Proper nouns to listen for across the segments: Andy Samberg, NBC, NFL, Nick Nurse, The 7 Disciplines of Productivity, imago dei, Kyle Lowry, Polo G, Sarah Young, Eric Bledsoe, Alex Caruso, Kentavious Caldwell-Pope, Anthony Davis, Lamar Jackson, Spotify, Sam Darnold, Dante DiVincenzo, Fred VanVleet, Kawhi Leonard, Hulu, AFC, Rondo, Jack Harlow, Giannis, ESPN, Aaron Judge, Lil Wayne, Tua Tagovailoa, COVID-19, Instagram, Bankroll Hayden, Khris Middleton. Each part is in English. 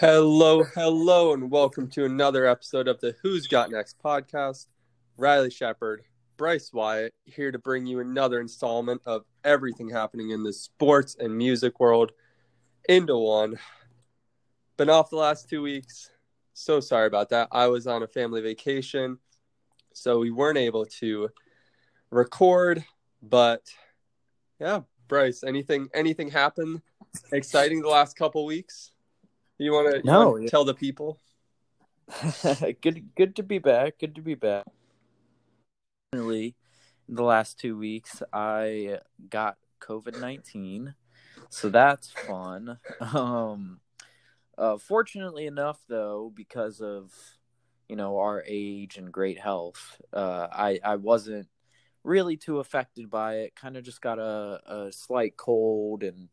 Hello, and welcome to another episode of the Who's Got Next podcast. Riley Shepherd, Bryce Wyatt, here to bring you another installment of everything happening in the sports and music world into one. Been off the last 2 weeks. So sorry about that. I was on a family vacation, so we weren't able to record. But yeah, Bryce, anything happened exciting the last couple weeks? You want to tell the people? Good to be back. Finally, in the last 2 weeks, I got COVID-19, so that's fun. Fortunately enough, though, because of our age and great health, I wasn't really too affected by it. Kind of just got a slight cold and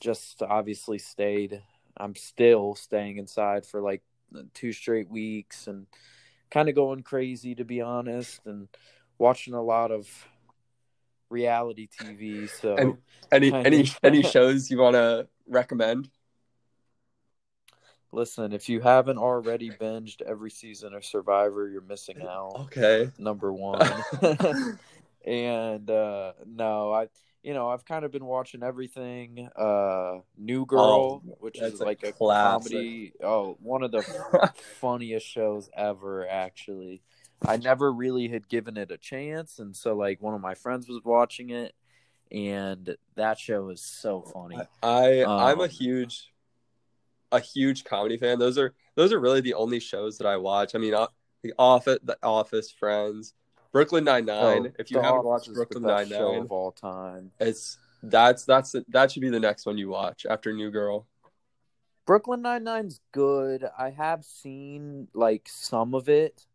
just obviously stayed. I'm still staying inside for like 2 straight weeks and kind of going crazy, to be honest, and watching a lot of reality TV. So any shows you want to recommend? Listen, if you haven't already binged every season of Survivor, you're missing out. Okay. Number one. And I've kind of been watching everything. New Girl, which is like a comedy. Oh, one of the funniest shows ever, actually. I never really had given it a chance. And so, like, one of my friends was watching it. And that show is so funny. I'm a huge comedy fan. Those are really the only shows that I watch. I mean, The Office, Friends. Brooklyn Nine-Nine. If you haven't watched Brooklyn Nine-Nine, show of all time, that should be the next one you watch after New Girl. Brooklyn Nine-Nine's good. I have seen like some of it.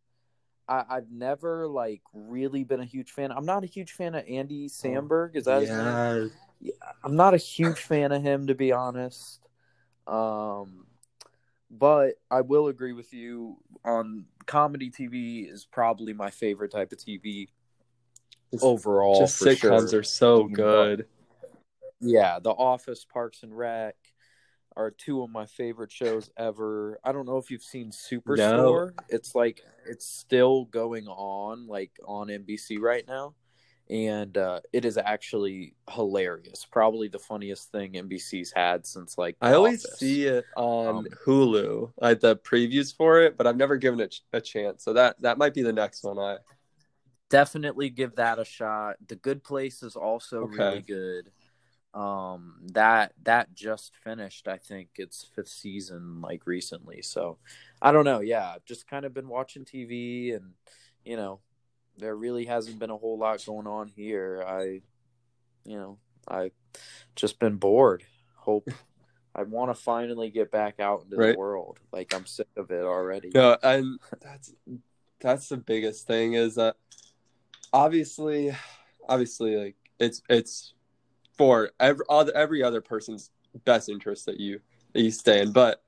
I've never like really been a huge fan. I'm not a huge fan of Andy Samberg. Is that his name? Yeah, I'm not a huge fan of him, to be honest. But I will agree with you on comedy TV is probably my favorite type of TV overall. Just sitcoms are so good. Yeah, The Office, Parks and Rec are 2 of my favorite shows ever. I don't know if you've seen Superstore. No. It's still going on, like on NBC right now. And it is actually hilarious. Probably the funniest thing NBC's had since The Office. See it on Hulu, like the previews for it, but I've never given it a chance. So that might be the next one. I definitely give that a shot. The Good Place is also really good. That just finished. I think its 5th season like recently. So I don't know. Yeah, I've just kind of been watching TV and there really hasn't been a whole lot going on here. I just been bored. I want to finally get back out into the world. Like I'm sick of it already. Yeah, and that's the biggest thing is that obviously like it's for every other person's best interest that you stay in. But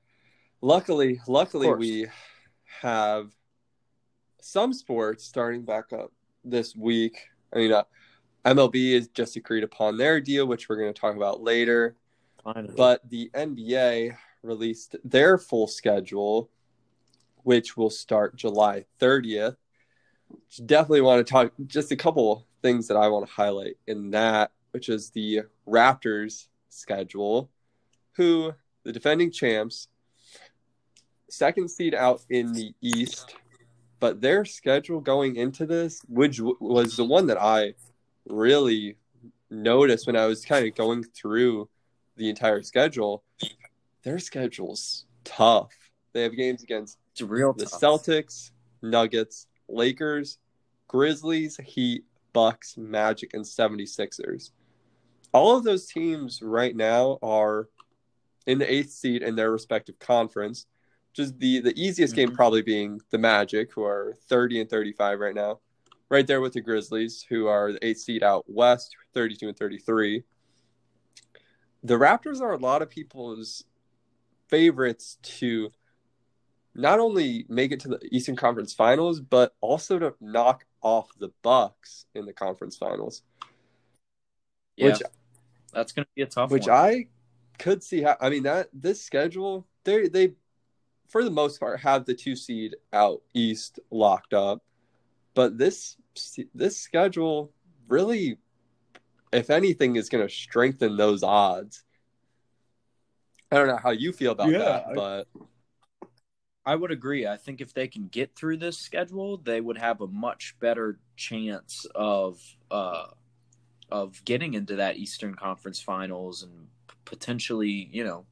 luckily we have some sports starting back up this week. I mean, MLB has just agreed upon their deal, which we're going to talk about later. Finally. But the NBA released their full schedule, which will start July 30th. Definitely want to talk just a couple things that I want to highlight in that, which is the Raptors schedule, who the defending champs, 2nd seed out in the East. But their schedule going into this, which was the one that I really noticed when I was kind of going through the entire schedule, their schedule's tough. They have games against the Celtics, Nuggets, Lakers, Grizzlies, Heat, Bucks, Magic, and 76ers. All of those teams right now are in the 8th seed in their respective conference. Just the easiest game probably being the Magic, who are 30 and 35 right now. Right there with the Grizzlies, who are the 8th seed out west, 32 and 33. The Raptors are a lot of people's favorites to not only make it to the Eastern Conference Finals, but also to knock off the Bucks in the Conference Finals. Yeah, that's going to be a tough one. Which I could see. This schedule, they for the most part, have the 2 seed out east locked up. But this schedule really, if anything, is going to strengthen those odds. I don't know how you feel about that, but I would agree. I think if they can get through this schedule, they would have a much better chance of getting into that Eastern Conference Finals and potentially, you know,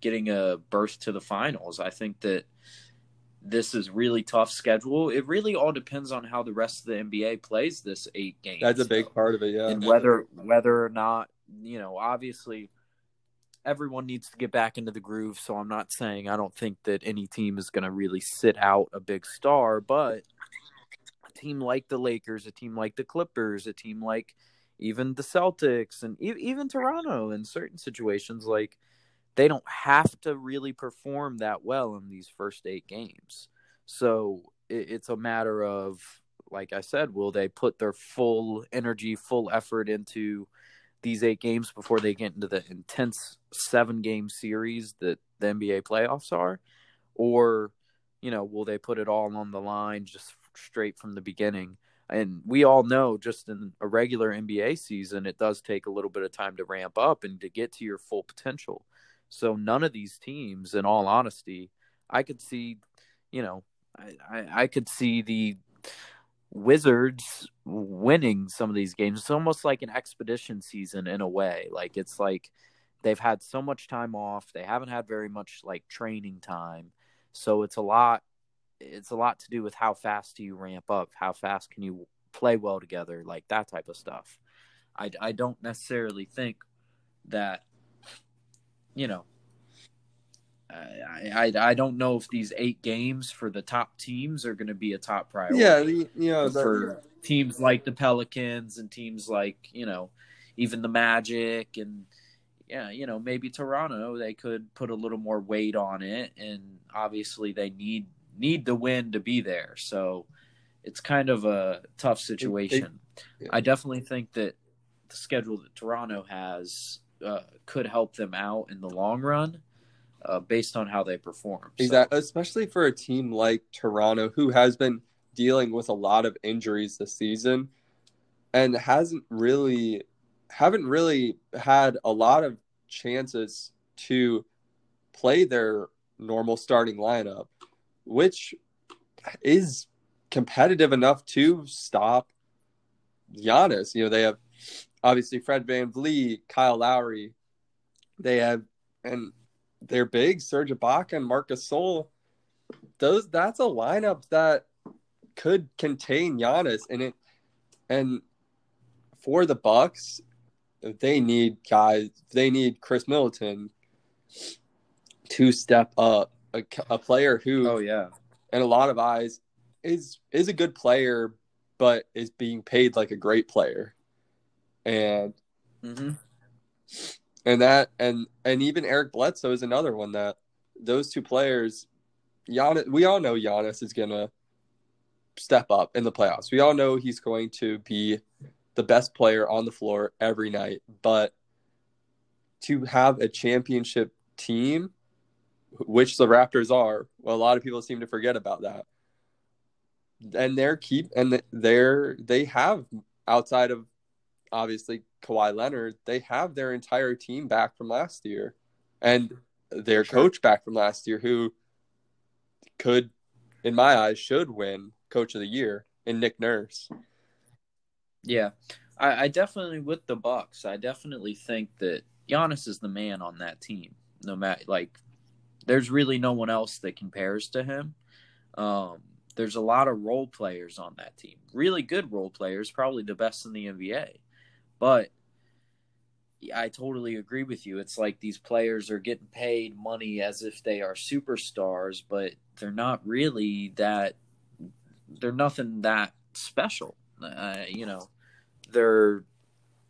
getting a berth to the finals. I think that this is really tough schedule. It really all depends on how the rest of the NBA plays this 8 games. That's a big part of it, yeah. And whether or not, you know, obviously everyone needs to get back into the groove, so I'm not saying I don't think that any team is going to really sit out a big star, but a team like the Lakers, a team like the Clippers, a team like even the Celtics, and even Toronto in certain situations, like, they don't have to really perform that well in these first 8 games. So it's a matter of, like I said, will they put their full energy, full effort into these 8 games before they get into the intense 7-game series that the NBA playoffs are? Or, you know, will they put it all on the line just straight from the beginning? And we all know just in a regular NBA season, it does take a little bit of time to ramp up and to get to your full potential. So none of these teams, in all honesty, I could see, you know, I could see the Wizards winning some of these games. It's almost like an expedition season in a way. Like, it's like they've had so much time off. They haven't had very much like training time. So it's a lot to do with how fast do you ramp up? How fast can you play well together? Like that type of stuff. I don't necessarily think that, you know, I don't know if these 8 games for the top teams are going to be a top priority. Yeah, you know, for teams like the Pelicans and teams like, you know, even the Magic and, yeah, you know, maybe Toronto, they could put a little more weight on it. And obviously they need the win to be there. So it's kind of a tough situation. I definitely think that the schedule that Toronto has could help them out in the long run based on how they perform. Exactly. So, especially for a team like Toronto, who has been dealing with a lot of injuries this season and haven't really had a lot of chances to play their normal starting lineup, which is competitive enough to stop Giannis. You know, they have obviously Fred VanVleet, Kyle Lowry. They have, and they're big, Serge Ibaka and Marcus Soul. That's a lineup that could contain Giannis in it. And for the Bucks, they need guys. They need Khris Middleton to step up. A player who, in a lot of eyes, is a good player, but is being paid like a great player, and even Eric Bledsoe is another one that those two players. Giannis, we all know Giannis is gonna step up in the playoffs. We all know he's going to be the best player on the floor every night. But to have a championship team, which the Raptors are, well, a lot of people seem to forget about that. And they have, outside of obviously Kawhi Leonard, they have their entire team back from last year, and their coach back from last year, who could, in my eyes, should win Coach of the Year in Nick Nurse. Yeah, I definitely with the Bucks. I definitely think that Giannis is the man on that team. No matter There's really no one else that compares to him. There's a lot of role players on that team. Really good role players, probably the best in the NBA. But I totally agree with you. It's like these players are getting paid money as if they are superstars, but they're not really that – they're nothing that special. You know, they're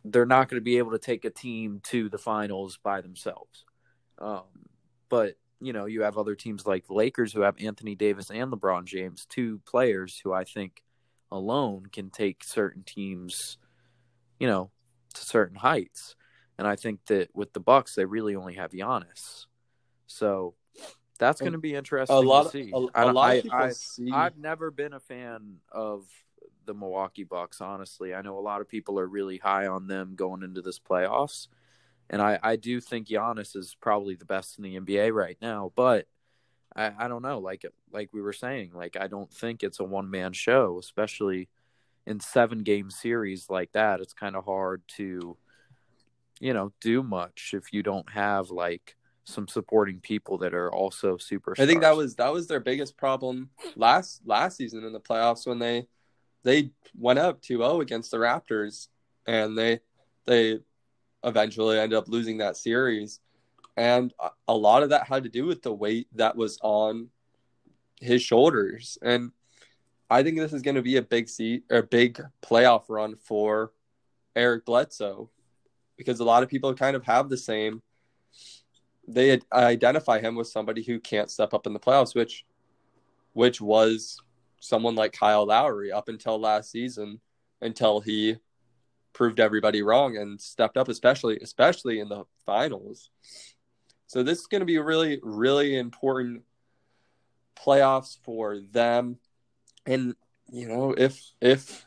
not going to be able to take a team to the finals by themselves. But – you know, you have other teams like the Lakers who have Anthony Davis and LeBron James, two players who I think alone can take certain teams, you know, to certain heights. And I think that with the Bucks, they really only have Giannis. So That's going to be interesting to see. I've never been a fan of the Milwaukee Bucks, honestly. I know a lot of people are really high on them going into this playoffs. And I do think Giannis is probably the best in the NBA right now. But I don't know, like we were saying, like I don't think it's a one-man show, especially in 7-game series like that. It's kind of hard to, you know, do much if you don't have like some supporting people that are also superstars. I think that was their biggest problem last season in the playoffs when they went up 2-0 against the Raptors and they eventually ended up losing that series. And a lot of that had to do with the weight that was on his shoulders. And I think this is going to be a big playoff run for Eric Bledsoe, because a lot of people kind of have the same. They identify him with somebody who can't step up in the playoffs, which was someone like Kyle Lowry up until last season, until he proved everybody wrong and stepped up, especially in the finals. So this is going to be a really, really important playoffs for them. And, you know, if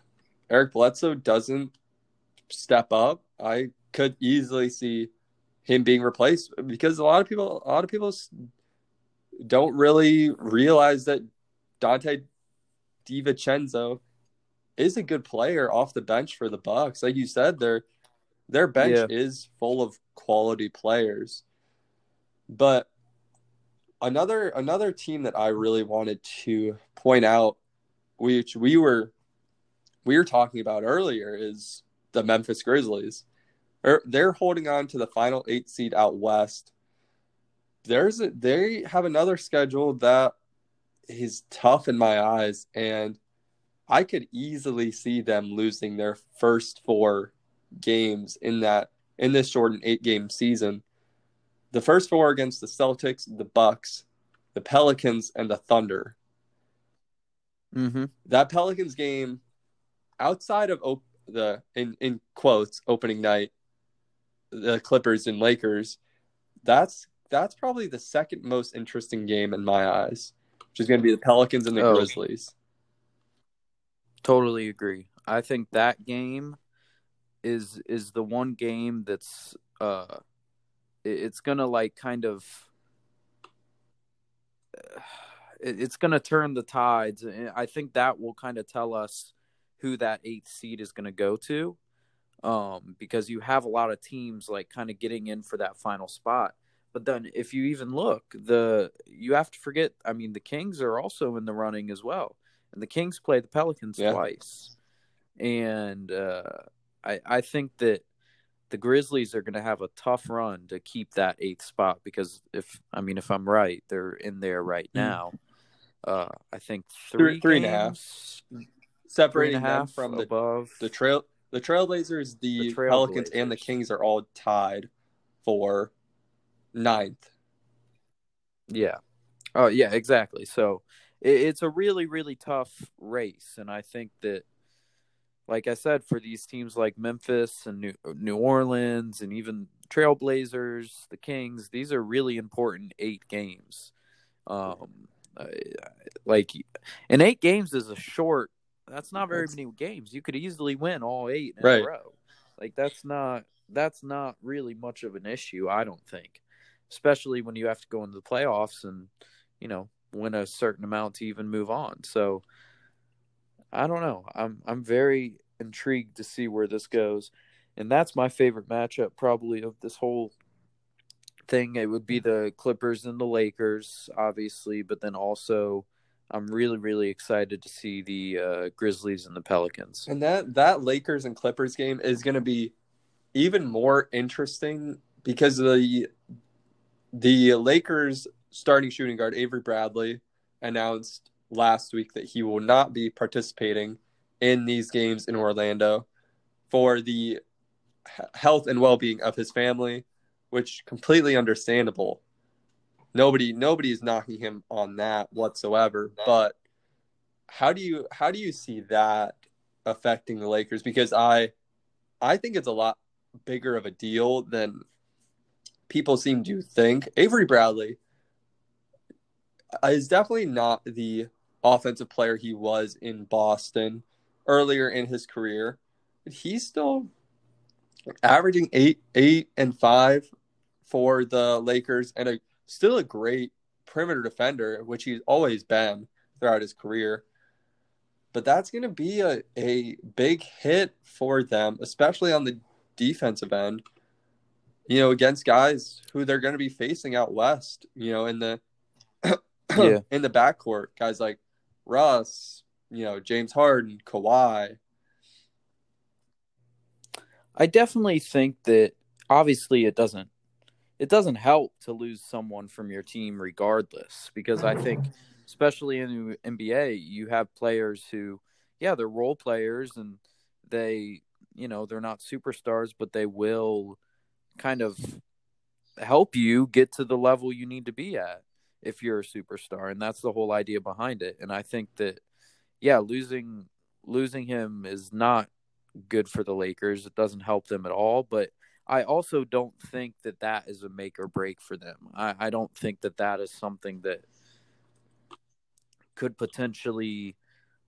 Eric Bledsoe doesn't step up, I could easily see him being replaced, because a lot of people don't really realize that Dante DiVincenzo is a good player off the bench for the Bucks. Like you said, their bench is full of quality players. But another team that I really wanted to point out, which we were talking about earlier, is the Memphis Grizzlies. They're holding on to the final 8 seed out west. They have another schedule that is tough in my eyes, and I could easily see them losing their first 4 games in this shortened 8-game season. The first 4 against the Celtics, the Bucks, the Pelicans, and the Thunder. Mm-hmm. That Pelicans game, outside of in quotes opening night, the Clippers and Lakers, that's probably the second most interesting game in my eyes, which is going to be the Pelicans and the Grizzlies. Totally agree. I think that game is the one game that's it's going to like kind of it's going to turn the tides. And I think that will kind of tell us who that 8th seed is going to go to. Because you have a lot of teams like kind of getting in for that final spot. But then if you even look, you have to forget, I mean, the Kings are also in the running as well. And the Kings play the Pelicans twice. And I think that the Grizzlies are going to have a tough run to keep that 8th spot, because if I'm right, they're in there right now. I think three games, and a half, separating and a half them from above. The Trailblazers, the Pelicans, and the Kings are all tied for 9th. Yeah. Oh, yeah, exactly. So it's a really, really tough race. And I think that, like I said, for these teams like Memphis and New Orleans and even Trailblazers, the Kings, these are really important 8 games. And 8 games is a short. That's not very many games. You could easily win all 8 in a row. Like that's not really much of an issue, I don't think. Especially when you have to go into the playoffs and, you know, win a certain amount to even move on. So I don't know. I'm very intrigued to see where this goes. And that's my favorite matchup probably of this whole thing. It would be the Clippers and the Lakers, obviously, but then also I'm really, really excited to see the Grizzlies and the Pelicans. And that Lakers and Clippers game is going to be even more interesting because the Lakers starting shooting guard Avery Bradley announced last week that he will not be participating in these games in Orlando for the health and well-being of his family, which completely understandable. Nobody is knocking him on that whatsoever. But how do you see that affecting the Lakers? Because I think it's a lot bigger of a deal than people seem to think. Avery Bradley is definitely not the offensive player he was in Boston earlier in his career. But he's still averaging 8 and 5 for the Lakers, and still a great perimeter defender, which he's always been throughout his career. But that's going to be a big hit for them, especially on the defensive end, you know, against guys who they're going to be facing out west, you know, in the in the backcourt, guys like Russ, you know, James Harden, Kawhi. I definitely think that obviously it doesn't help to lose someone from your team regardless, because I think especially in the NBA, you have players who, yeah, they're role players and they, you know, they're not superstars, but they will kind of help you get to the level you need to be at if you're a superstar. And that's the whole idea behind it. And I think that, yeah, losing him is not good for the Lakers. It doesn't help them at all. But I also don't think that that is a make or break for them. I don't think that that is something that could potentially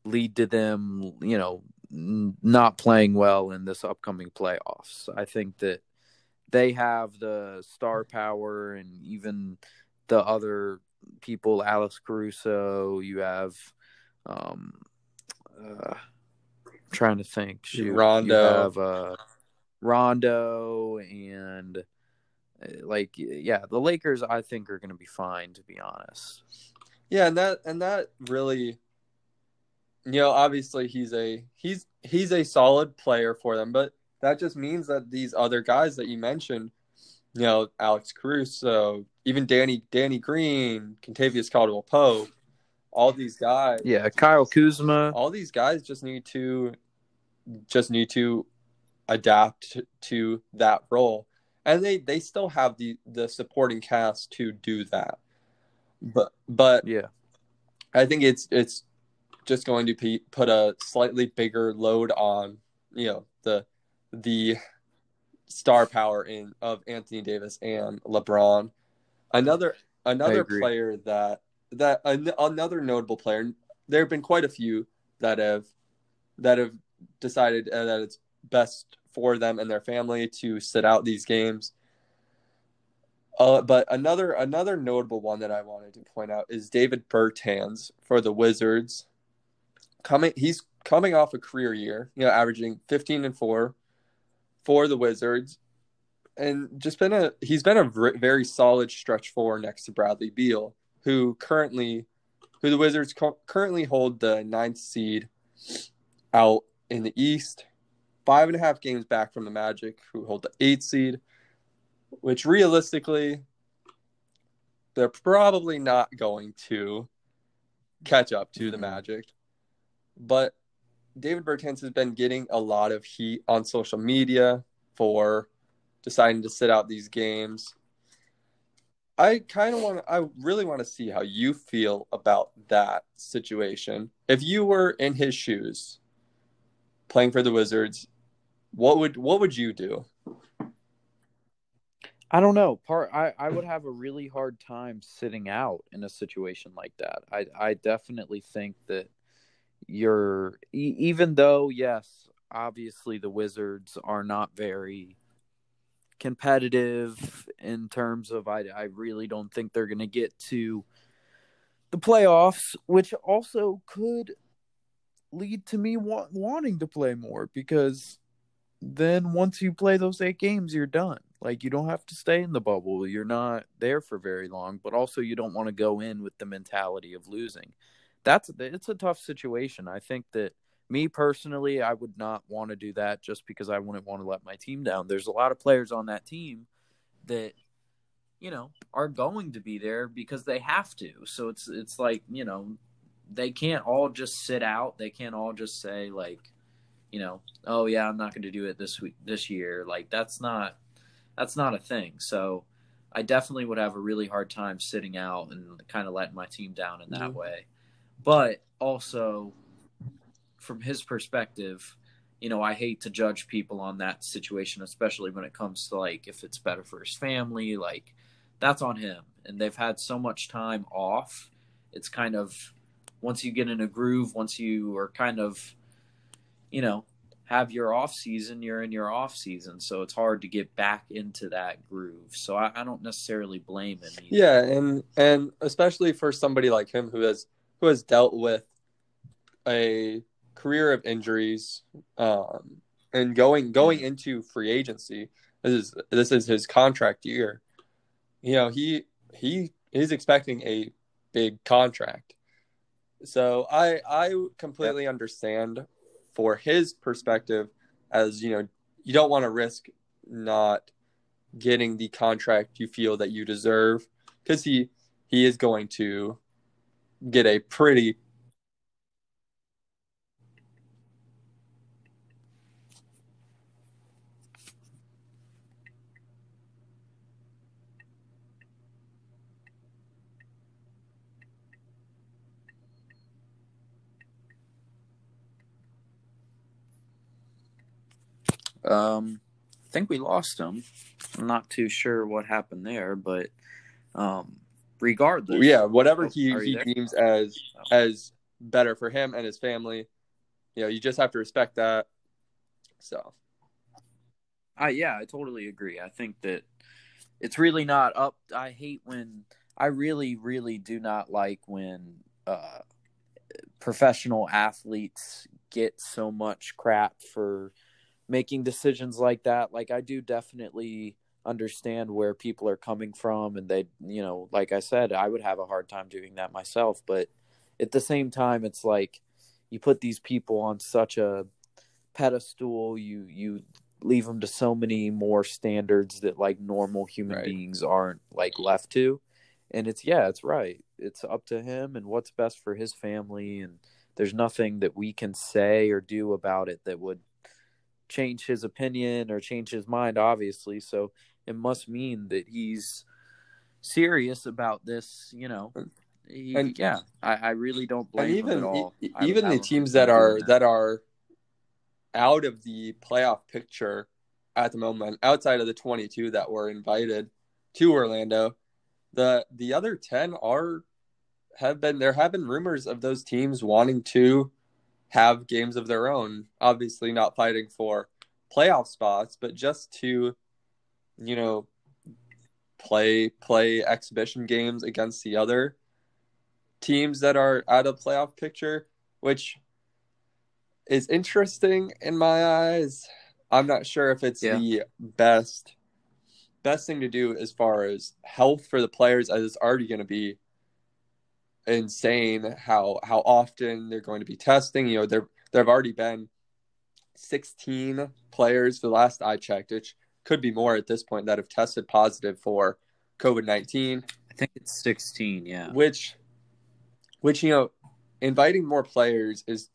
lead to them, you know, not playing well in this upcoming playoffs. I think that they have the star power, and even the other people, Alex Caruso, you have I'm trying to think. Rondo. You have Rondo, and the Lakers I think are going to be fine, to be honest. Yeah, and that really, you know, obviously he's a solid player for them, but that just means that these other guys that you mentioned, you know, Alex Caruso, even Danny Green, Kentavious Caldwell-Pope, all these guys, yeah, Kyle Kuzma, all these guys just need to adapt to that role, and they still have the supporting cast to do that. But yeah, I think it's just going to put a slightly bigger load on, you know, the star power of Anthony Davis and LeBron. Another player that another notable player. There have been quite a few that have decided that it's best for them and their family to sit out these games. But another notable one that I wanted to point out is David Bertans for the Wizards. He's coming off a career year, you know, averaging 15 and 4 for the Wizards, and just he's been a very solid stretch four next to Bradley Beal, who the Wizards currently hold the 9th seed out in the East, 5.5 games back from the Magic, who hold the 8th seed. Which realistically, they're probably not going to catch up to the Magic. But David Bertans has been getting a lot of heat on social media for deciding to sit out these games. I really want to see how you feel about that situation. If you were in his shoes, playing for the Wizards, what would you do? I don't know. I would have a really hard time sitting out in a situation like that. I definitely think that even though, yes, obviously the Wizards are not very competitive in terms of, I really don't think they're going to get to the playoffs, which also could lead to me wanting to play more, because then once you play those 8 games, you're done. Like, you don't have to stay in the bubble. You're not there for very long, but also you don't want to go in with the mentality of losing. It's a tough situation. I think that me personally, I would not want to do that just because I wouldn't want to let my team down. There's a lot of players on that team that, you know, are going to be there because they have to. So it's like, you know, they can't all just sit out. They can't all just say like, you know, oh yeah, I'm not going to do it this year. Like, that's not a thing. So I definitely would have a really hard time sitting out and kind of letting my team down in that way. But also from his perspective, you know, I hate to judge people on that situation, especially when it comes to like, if it's better for his family, like that's on him. And they've had so much time off it's kind of, once you get in a groove, once you are kind of, you know, have your off season, you're in your off season. So it's hard to get back into that groove. So I don't necessarily blame him either. Yeah. And especially for somebody like him who has dealt with a career of injuries, and going into free agency, this is his contract year. You know, he's expecting a big contract. So I completely understand for his perspective, as you know, you don't want to risk not getting the contract you feel that you deserve, because he is going to get a pretty I think we lost him. I'm not too sure what happened there, but regardless, yeah, whatever he deems as better for him and his family, you know, you just have to respect that. So, yeah, I totally agree. I think that it's really not up. I hate when I really, really do not like when professional athletes get so much crap for making decisions like that. Like, I do definitely understand where people are coming from, and they, you know, like I said, I would have a hard time doing that myself. But at the same time, it's like you put these people on such a pedestal, you leave them to so many more standards that like normal human right. beings aren't like left to. And it's right. It's up to him and what's best for his family. And there's nothing that we can say or do about it that would change his opinion or change his mind, obviously. So it must mean that he's serious about this, you know. I really don't blame him at all. Even the teams that are out of the playoff picture at the moment, outside of the 22 that were invited to Orlando, the other 10 have been rumors of those teams wanting to have games of their own, obviously not fighting for playoff spots, but just to, you know, play exhibition games against the other teams that are out of playoff picture, which is interesting in my eyes. I'm not sure if it's the best thing to do as far as health for the players, as it's already going to be insane how often they're going to be testing. You know, there have already been 16 players, the last I checked, which could be more at this point, that have tested positive for COVID-19. I think it's 16, yeah. Which, you know, inviting more players is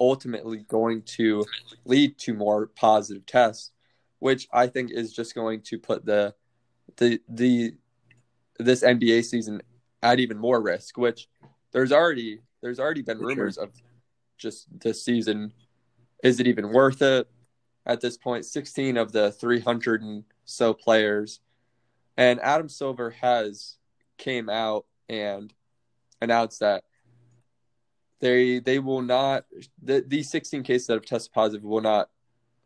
ultimately going to lead to more positive tests, which I think is just going to put this NBA season at even more risk, which there's already been rumors of just this season. Is it even worth it at this point? 16 of the 300 and so players, and Adam Silver has came out and announced that they will not, these 16 cases that have tested positive will not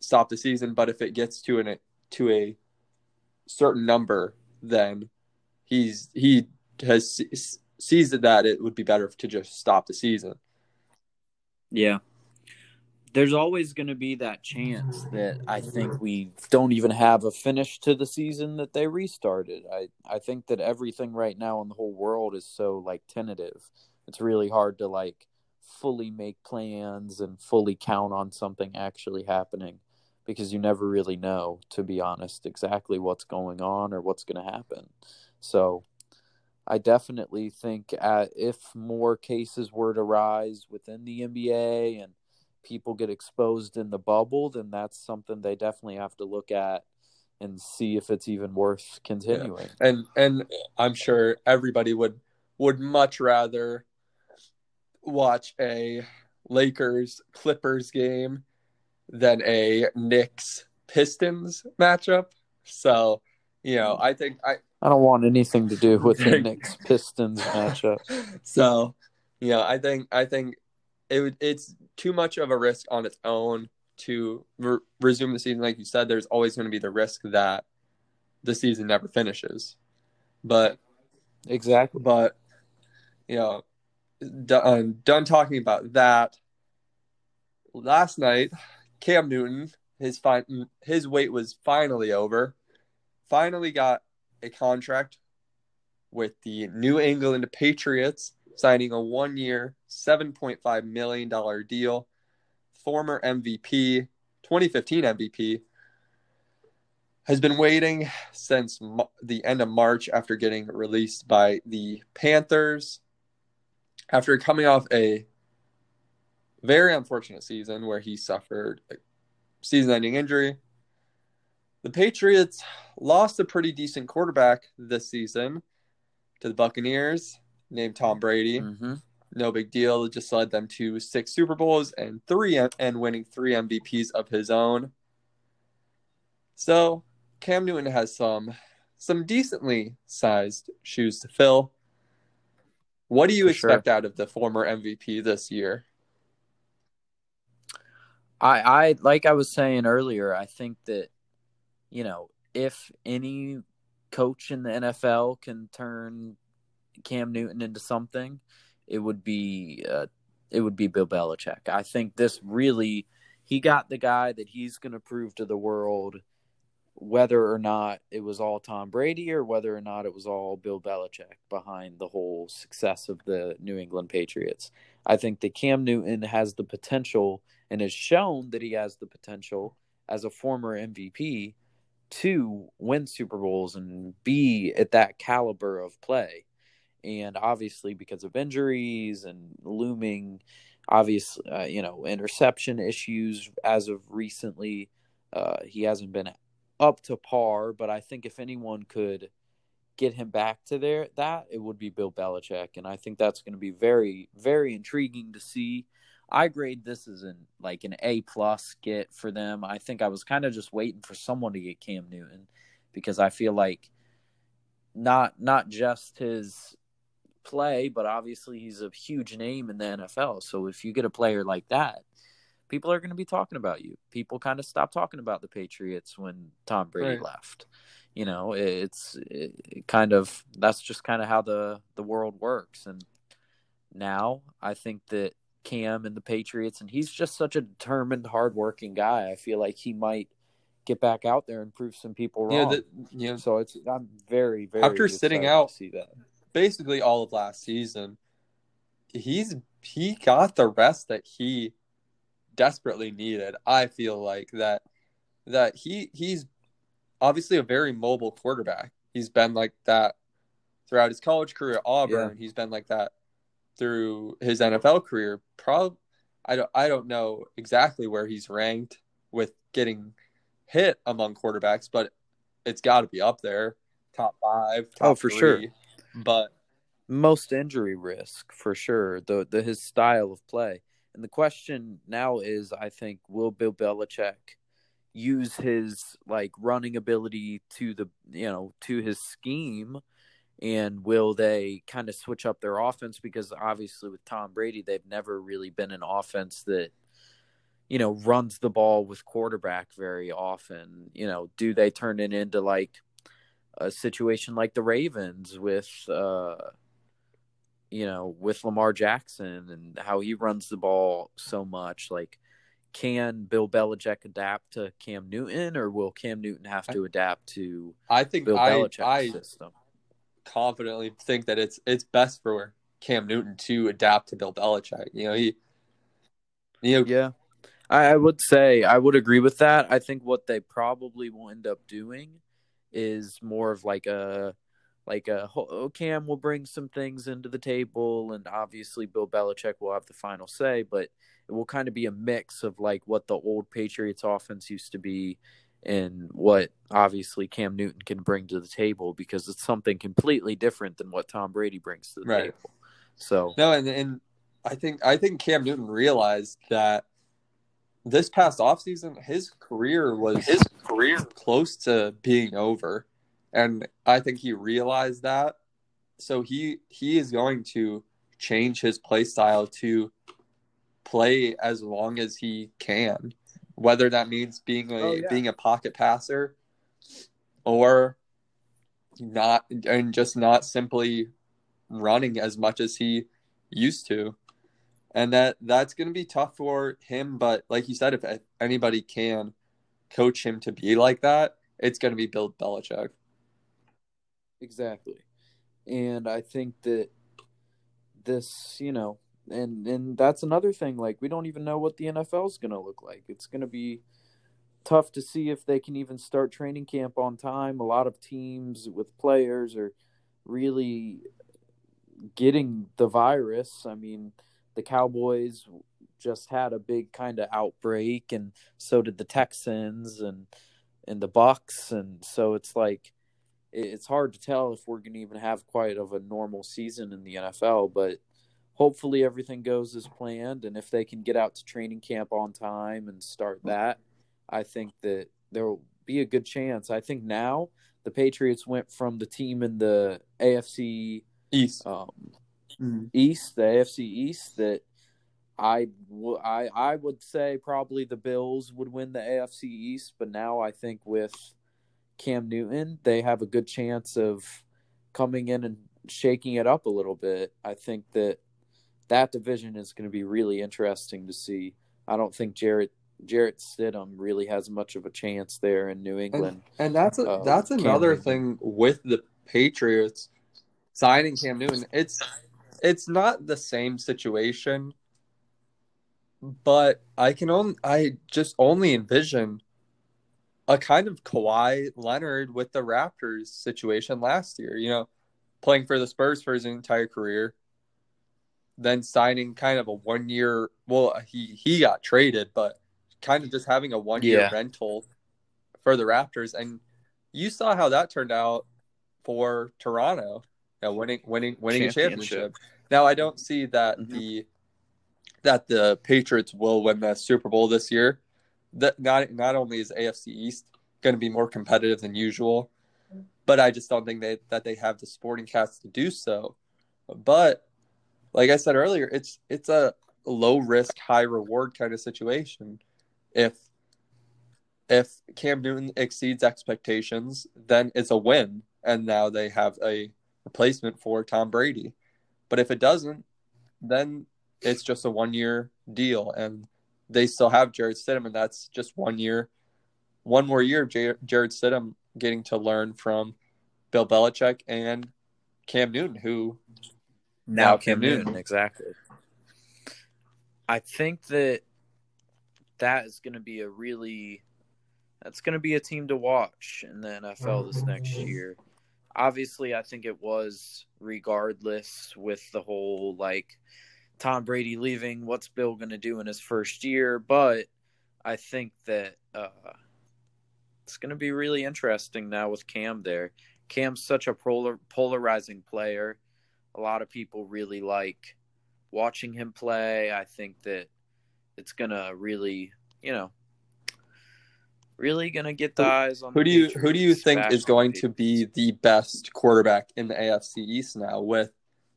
stop the season. But if it gets to a certain number, then he has sees that it would be better to just stop the season. Yeah. There's always going to be that chance that I think we don't even have a finish to the season that they restarted. I think that everything right now in the whole world is so like tentative. It's really hard to like fully make plans and fully count on something actually happening, because you never really know, to be honest, exactly what's going on or what's going to happen. So I definitely think if more cases were to rise within the NBA and people get exposed in the bubble, then that's something they definitely have to look at and see if it's even worth continuing. Yeah. And I'm sure everybody would much rather watch a Lakers-Clippers game than a Knicks-Pistons matchup. So, you know, I think I don't want anything to do with the Knicks-Pistons matchup. So you know, I think it's too much of a risk on its own to resume the season. Like you said, there's always going to be the risk that the season never finishes. But exactly. But you know, done talking about that. Last night, Cam Newton, his wait was finally over. Finally got a contract with the New England Patriots, signing a one-year, $7.5 million deal. Former MVP, 2015 MVP, has been waiting since the end of March after getting released by the Panthers. After coming off a very unfortunate season where he suffered a season-ending injury, the Patriots lost a pretty decent quarterback this season to the Buccaneers, named Tom Brady. Mm-hmm. No big deal. It just led them to 6 Super Bowls and winning 3 MVPs of his own. So Cam Newton has some decently sized shoes to fill. What do you expect out of the former MVP this year? I like I was saying earlier, I think that, you know, if any coach in the NFL can turn Cam Newton into something, it would be Bill Belichick. I think this really, he got the guy that he's going to prove to the world, whether or not it was all Tom Brady or whether or not it was all Bill Belichick behind the whole success of the New England Patriots. I think that Cam Newton has the potential and has shown that he has the potential as a former MVP to win Super Bowls and be at that caliber of play. And obviously, because of injuries and looming, obvious, interception issues as of recently, he hasn't been up to par. But I think if anyone could get him back to that, it would be Bill Belichick. And I think that's going to be very, very intriguing to see. I grade this as an A+ get for them. I think I was kind of just waiting for someone to get Cam Newton because I feel like not just his play, but obviously he's a huge name in the NFL. So if you get a player like that, people are going to be talking about you. People kind of stopped talking about the Patriots when Tom Brady left. You know, that's just kind of how the world works. And now I think that Cam and the Patriots, and he's just such a determined, hardworking guy. I feel like he might get back out there and prove some people wrong. So I'm very, very after sitting out to see that basically all of last season, he got the rest that he desperately needed. I feel like that he's obviously a very mobile quarterback. He's been like that throughout his college career at Auburn. Yeah. He's been like that through his NFL career. Probably, I don't know exactly where he's ranked with getting hit among quarterbacks, but it's got to be up there, top 5. Top 3. Sure. But most injury risk for sure. The his style of play, and the question now is, I think, will Bill Belichick use his running ability to his scheme? And will they kind of switch up their offense? Because obviously with Tom Brady, they've never really been an offense that, runs the ball with quarterback very often. Do they turn it into a situation like the Ravens with Lamar Jackson and how he runs the ball so much? Can Bill Belichick adapt to Cam Newton, or will Cam Newton have to adapt to Bill Belichick's system? Confidently think that it's best for Cam Newton to adapt to Bill Belichick. Yeah. I would say I would agree with that. I think what they probably will end up doing is more of Cam will bring some things into the table, and obviously Bill Belichick will have the final say, but it will kind of be a mix of what the old Patriots offense used to be and what obviously Cam Newton can bring to the table, because it's something completely different than what Tom Brady brings to the table. So no, and I think Cam Newton realized that this past offseason his career was close to being over, and I think he realized that. So he is going to change his play style to play as long as he can, whether that means being a pocket passer or not, and just not simply running as much as he used to. And that's going to be tough for him. But like you said, if anybody can coach him to be like that, it's going to be Bill Belichick. Exactly. And I think that this, and that's another thing. Like, we don't even know what the NFL is going to look like. It's going to be tough to see if they can even start training camp on time. A lot of teams with players are really getting the virus. I mean, the Cowboys just had a big kind of outbreak, and so did the Texans and the Bucks. And so it's like, it's hard to tell if we're going to even have quite of a normal season in the NFL, but hopefully everything goes as planned. And if they can get out to training camp on time and start that, I think that there will be a good chance. I think now the Patriots went from the team in the AFC East, the AFC East, that I would say probably the Bills would win the AFC East. But now I think with Cam Newton, they have a good chance of coming in and shaking it up a little bit. I think that division is going to be really interesting to see. I don't think Gerrit Stidham really has much of a chance there in New England. And that's another thing with the Patriots signing Cam Newton. It's not the same situation, but I just only envision a kind of Kawhi Leonard with the Raptors situation last year, playing for the Spurs for his entire career, then signing kind of a 1 year, well, he got traded, but kind of just having a 1 year rental for the Raptors. And you saw how that turned out for Toronto, winning a championship. Now I don't see that the Patriots will win the Super Bowl this year. That not only is AFC East going to be more competitive than usual, but I just don't think that they have the sporting cast to do so. But like I said earlier, it's a low risk, high reward kind of situation. If Cam Newton exceeds expectations, then it's a win, and now they have a replacement for Tom Brady. But if it doesn't, then it's just a 1 year deal, and they still have Jared Stidham, and that's just 1 year, one more year of Jared Stidham getting to learn from Bill Belichick and Cam Newton, who now Cam Newton. Exactly. I think that is going to be a team to watch in the NFL this next year. Obviously, I think it was regardless with the whole Tom Brady leaving, what's Bill going to do in his first year? But I think that it's going to be really interesting now with Cam there. Cam's such a polarizing player. A lot of people really like watching him play. I think that it's going to really, really going to get the eyes on. Who do you think is going to be the best quarterback in the AFC East now, with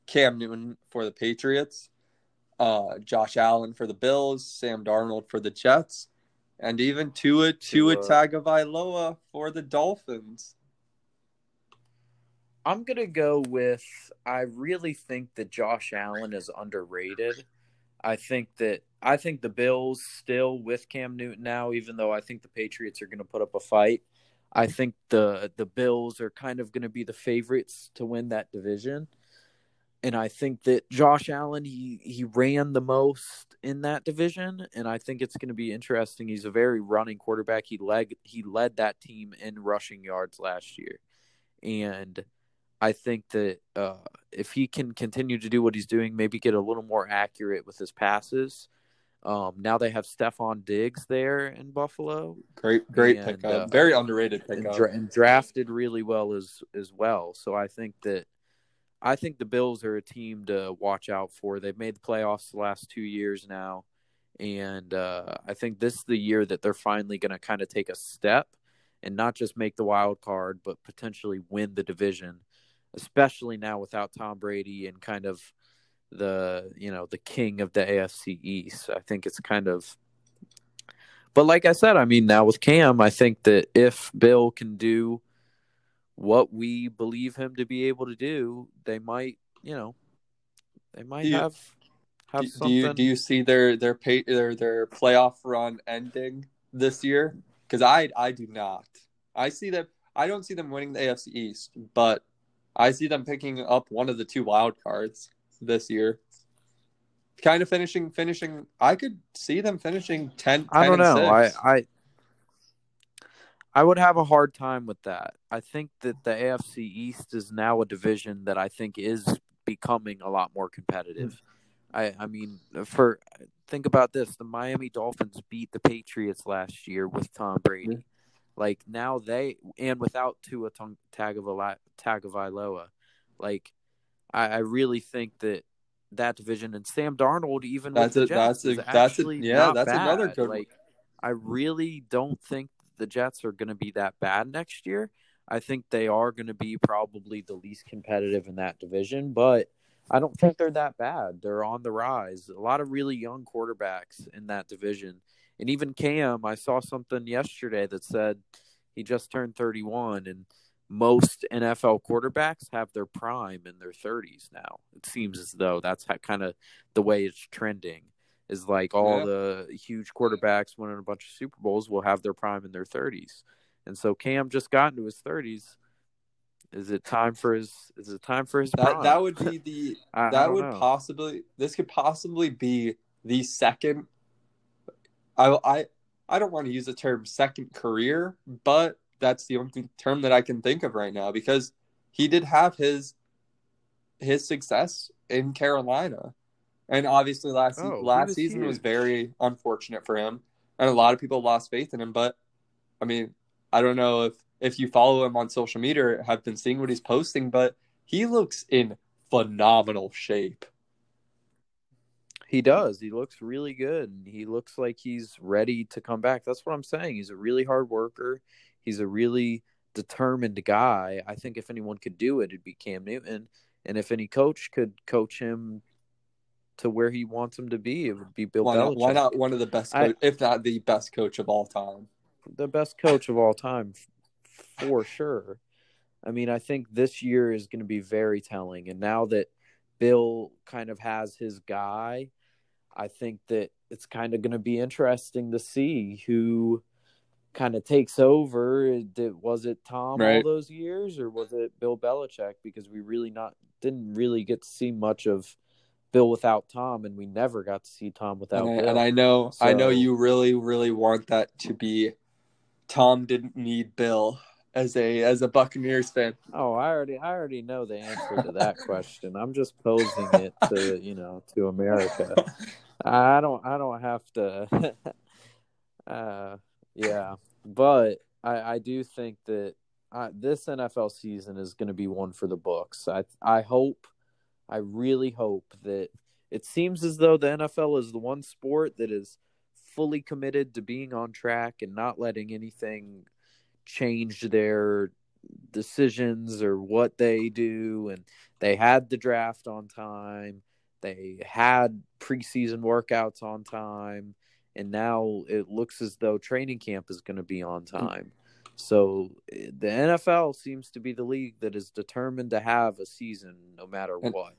Cam Newton for the Patriots, Josh Allen for the Bills, Sam Darnold for the Jets, and even Tua Tagovailoa for the Dolphins? I'm going to go with, I really think that Josh Allen is underrated. I think the Bills still with Cam Newton now, even though I think the Patriots are going to put up a fight. I think the Bills are kind of going to be the favorites to win that division. And I think that Josh Allen, he ran the most in that division, and I think it's going to be interesting. He's a very running quarterback. He led that team in rushing yards last year. And I think that if he can continue to do what he's doing, maybe get a little more accurate with his passes. Now they have Stephon Diggs there in Buffalo. Great pickup. Very underrated pickup. And drafted really well as well. So I think the Bills are a team to watch out for. They've made the playoffs the last 2 years now, and I think this is the year that they're finally going to kind of take a step and not just make the wild card, but potentially win the division, especially now without Tom Brady and kind of the king of the AFC East. I think it's kind of, but like I said, I mean, now with Cam, I think that if Bill can do what we believe him to be able to do, they might, have something. Do you see their playoff run ending this year? Because I do not. I see that I don't see them winning the AFC East, but I see them picking up one of the two wild cards this year. Kind of finishing. I could see them finishing 10. I don't know. I would have a hard time with that. I think that the AFC East is now a division that I think is becoming a lot more competitive. I mean, think about this. The Miami Dolphins beat the Patriots last year with Tom Brady. Mm-hmm. Like, now and without Tua Tagovailoa. Like, I really think that division, and Sam Darnold, even that's with the Jets, that's another good one. Like, I really don't think the Jets are going to be that bad next year. I think they are going to be probably the least competitive in that division, but I don't think they're that bad. They're on the rise. A lot of really young quarterbacks in that division. And even Cam, I saw something yesterday that said he just turned 31, and most NFL quarterbacks have their prime in their 30s now. It seems as though that's kind of the way it's trending, is like all the huge quarterbacks winning a bunch of Super Bowls will have their prime in their 30s. And so Cam just got into his 30s. Is it time for his prime? That would be the this could possibly be the second. I don't want to use the term second career, but that's the only term that I can think of right now, because he did have his success in Carolina. And obviously last season was very unfortunate for him, and a lot of people lost faith in him. But I mean, I don't know if you follow him on social media, have been seeing what he's posting, but he looks in phenomenal shape. He does. He looks really good. He looks like he's ready to come back. That's what I'm saying. He's a really hard worker. He's a really determined guy. I think if anyone could do it, it'd be Cam Newton. And if any coach could coach him to where he wants him to be, it would be Bill Belichick. Why not one of the best, if not the best coach of all time? The best coach of all time, for sure. I mean, I think this year is going to be very telling. And now that Bill kind of has his guy, I think that it's kind of going to be interesting to see who kind of takes over. Was it Tom all those years, or was it Bill Belichick? Because we really didn't really get to see much of Bill without Tom, and we never got to see Tom without Bill. And I know you really, really want that to be Tom didn't need Bill as a Buccaneers fan. Oh, I already know the answer to that question. I'm just posing it to to America. I don't have to. But I do think that this NFL season is going to be one for the books. I really hope that it seems as though the NFL is the one sport that is fully committed to being on track and not letting anything change their decisions or what they do. And they had the draft on time. They had preseason workouts on time. And now it looks as though training camp is going to be on time. So the NFL seems to be the league that is determined to have a season no matter what.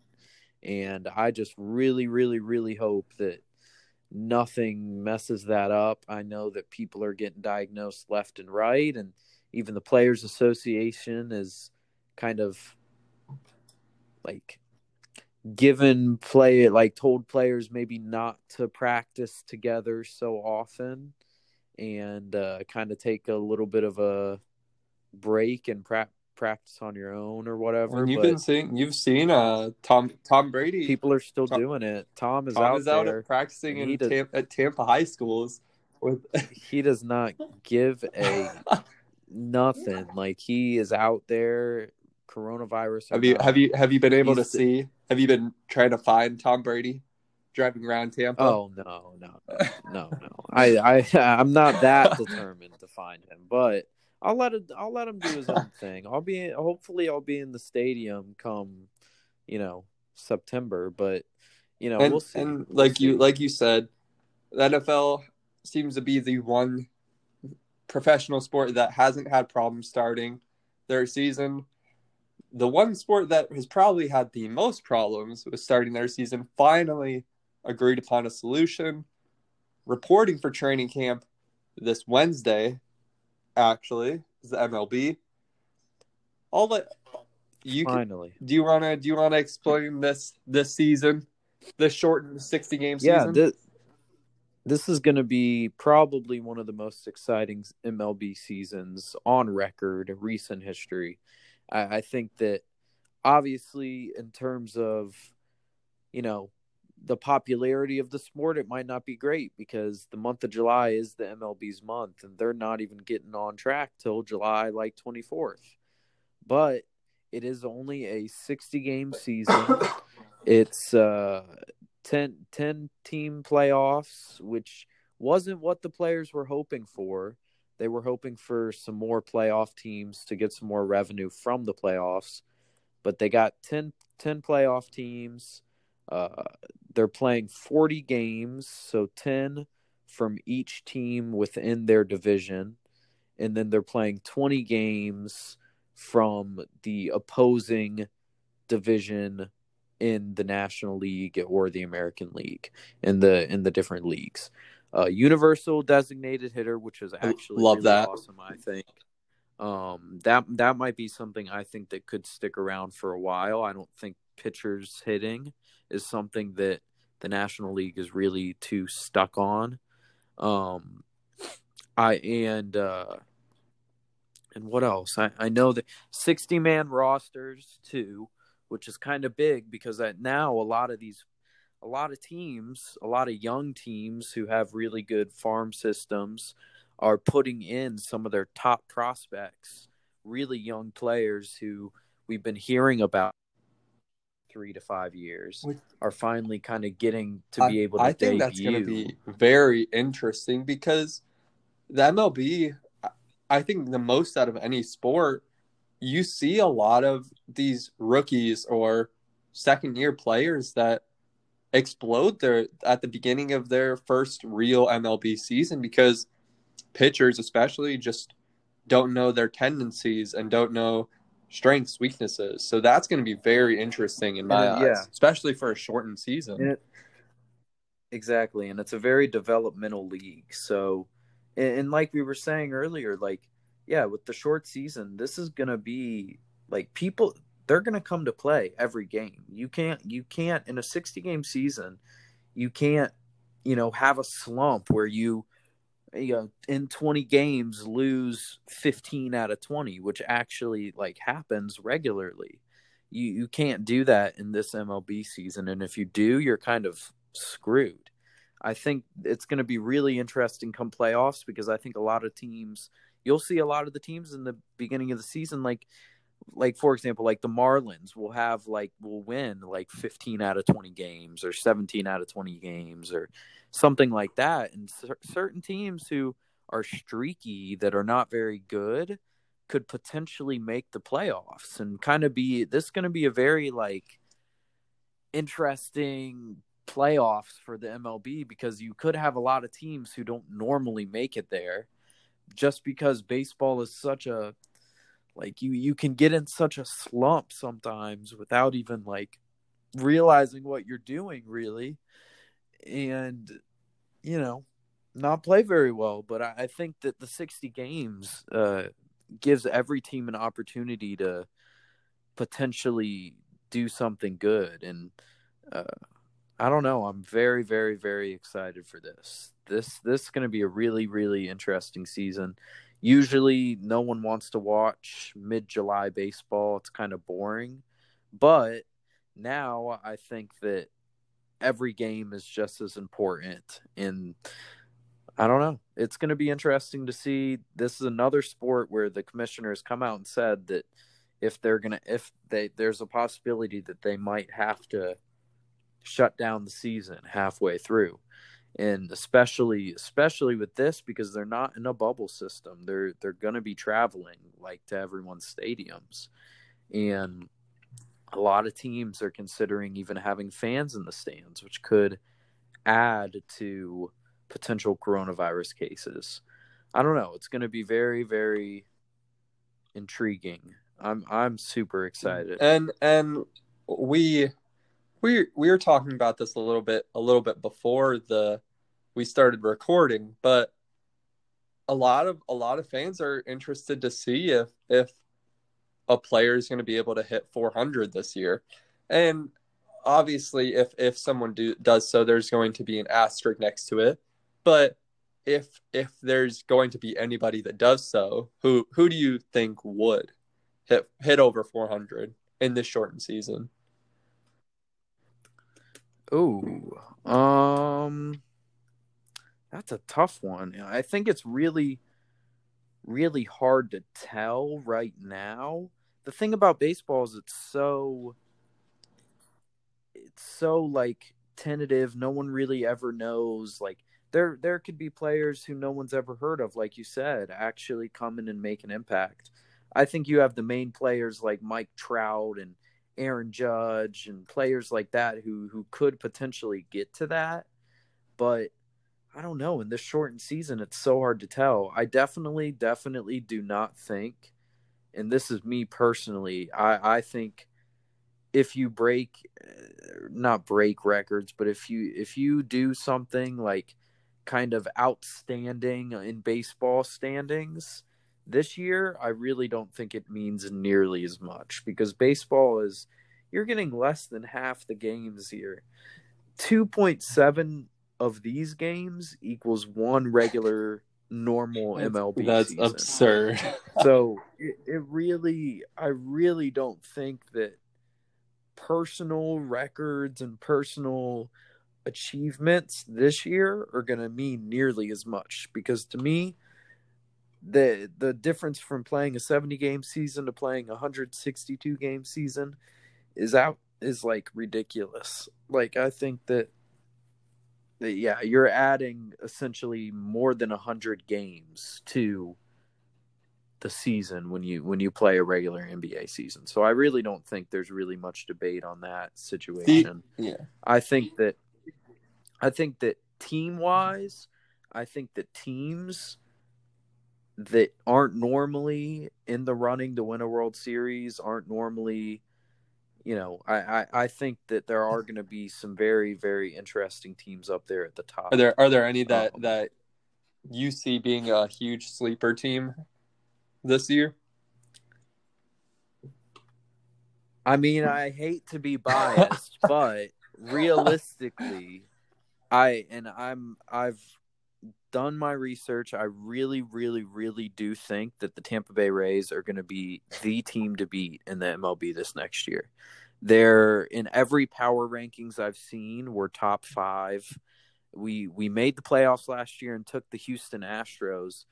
And I just really, really, really hope that nothing messes that up. I know that people are getting diagnosed left and right, and even the Players Association is kind of like told players maybe not to practice together so often, and kind of take a little bit of a break and practice on your own or whatever. And you've seen Tom Brady. People are still doing it. Tom is out practicing at Tampa high schools. He does not give a nothing. Like, he is out there. Coronavirus. Have you been able to see? Have you been trying to find Tom Brady driving around Tampa? Oh, no. I'm not that determined to find him, but I'll let him do his own thing. Hopefully I'll be in the stadium come September, but you know, and, we'll see. And like you said, the NFL seems to be the one professional sport that hasn't had problems starting their season. The one sport that has probably had the most problems with starting their season finally agreed upon a solution. Reporting for training camp this Wednesday, actually, is the MLB. Do you want to explain this season, this shortened 60-game season? Yeah, this is going to be probably one of the most exciting MLB seasons on record, recent history. I think that obviously in terms of, you know, the popularity of the sport, it might not be great because the month of July is the MLB's month and they're not even getting on track till July like 24th. But it is only a 60-game season. It's 10-team playoffs, which wasn't what the players were hoping for. They were hoping for some more playoff teams to get some more revenue from the playoffs, but they got 10 playoff teams. They're playing 40 games, so 10 from each team within their division, and then they're playing 20 games from the opposing division in the National League or the American League in the different leagues. Universal designated hitter, which is actually love really that. Awesome, I think. That might be something I think that could stick around for a while. I don't think pitchers hitting is something that the National League is really too stuck on. And what else? I know that 60-man rosters too, which is kind of big because now a lot of young teams who have really good farm systems are putting in some of their top prospects, really young players who we've been hearing about 3 to 5 years are finally kind of getting to be able to debut. I think that's going to be very interesting because the MLB, I think the most out of any sport, you see a lot of these rookies or second-year players that explode at the beginning of their first real MLB season because pitchers especially just don't know their tendencies and don't know strengths, weaknesses. So that's going to be very interesting in my eyes, especially for a shortened season. Exactly. And it's a very developmental league. So, and like we were saying earlier, like, yeah, with the short season, this is going to be like people – they're going to come to play every game. You can't in a 60-game season, you can't, you know, have a slump where you in 20 games lose 15 out of 20, which actually like happens regularly. You can't do that in this MLB season. And if you do, you're kind of screwed. I think it's going to be really interesting come playoffs because I think a lot of teams, you'll see a lot of the teams in the beginning of the season, like for example, like the Marlins will win like 15 out of 20 games or 17 out of 20 games or something like that. And certain teams who are streaky that are not very good could potentially make the playoffs and kind of be, this is going to be a very like interesting playoffs for the MLB because you could have a lot of teams who don't normally make it there just because baseball is such a, like you can get in such a slump sometimes without even like realizing what you're doing really and, you know, not play very well. But I think that the 60 games gives every team an opportunity to potentially do something good. And I don't know. I'm very, very, very excited for this. This is going to be a really, really interesting season. Usually no one wants to watch mid-July baseball. It's kind of boring. But now I think that every game is just as important. And I don't know. It's going to be interesting to see. This is another sport where the commissioners come out and said that there's a possibility that they might have to shut down the season halfway through. And especially with this, because they're not in a bubble system, they're going to be traveling like to everyone's stadiums. And a lot of teams are considering even having fans in the stands, which could add to potential coronavirus cases. I don't know. It's going to be very, very intriguing. I'm super excited. And we were talking about this a little bit before we started recording, but a lot of fans are interested to see if a player is going to be able to hit 400 this year. And obviously if someone does so, there's going to be an asterisk next to it. But if there's going to be anybody that does so, who do you think would hit over 400 in this shortened season? Ooh, that's a tough one. I think it's really, really hard to tell right now. The thing about baseball is it's so like tentative. No one really ever knows. Like there could be players who no one's ever heard of, like you said, actually come in and make an impact. I think you have the main players like Mike Trout and Aaron Judge and players like that who could potentially get to that. But I don't know. In this shortened season, it's so hard to tell. I definitely do not think, and this is me personally, I think if you not break records, but if you do something like kind of outstanding in baseball standings this year, I really don't think it means nearly as much, because baseball is, you're getting less than half the games here. 2.7 of these games equals one regular normal MLB season. That's absurd. So I really don't think that personal records and personal achievements this year are going to mean nearly as much, because to me, the difference from playing a 70-game season to playing a 162-game season is like ridiculous. Like I think that yeah, you're adding essentially more than 100 games to the season when you play a regular NBA season. So I really don't think there's really much debate on that situation. Yeah. I think that team-wise, I think that teams that aren't normally in the running to win a World Series aren't normally, you know, I think that there are going to be some very, very interesting teams up there at the top. Are there any that you see being a huge sleeper team this year? I mean, I hate to be biased, but realistically, I've done my research. I really, really, really do think that the Tampa Bay Rays are going to be the team to beat in the MLB this next year. They're in every power rankings I've seen. We're top 5. We made the playoffs last year and took the Houston Astros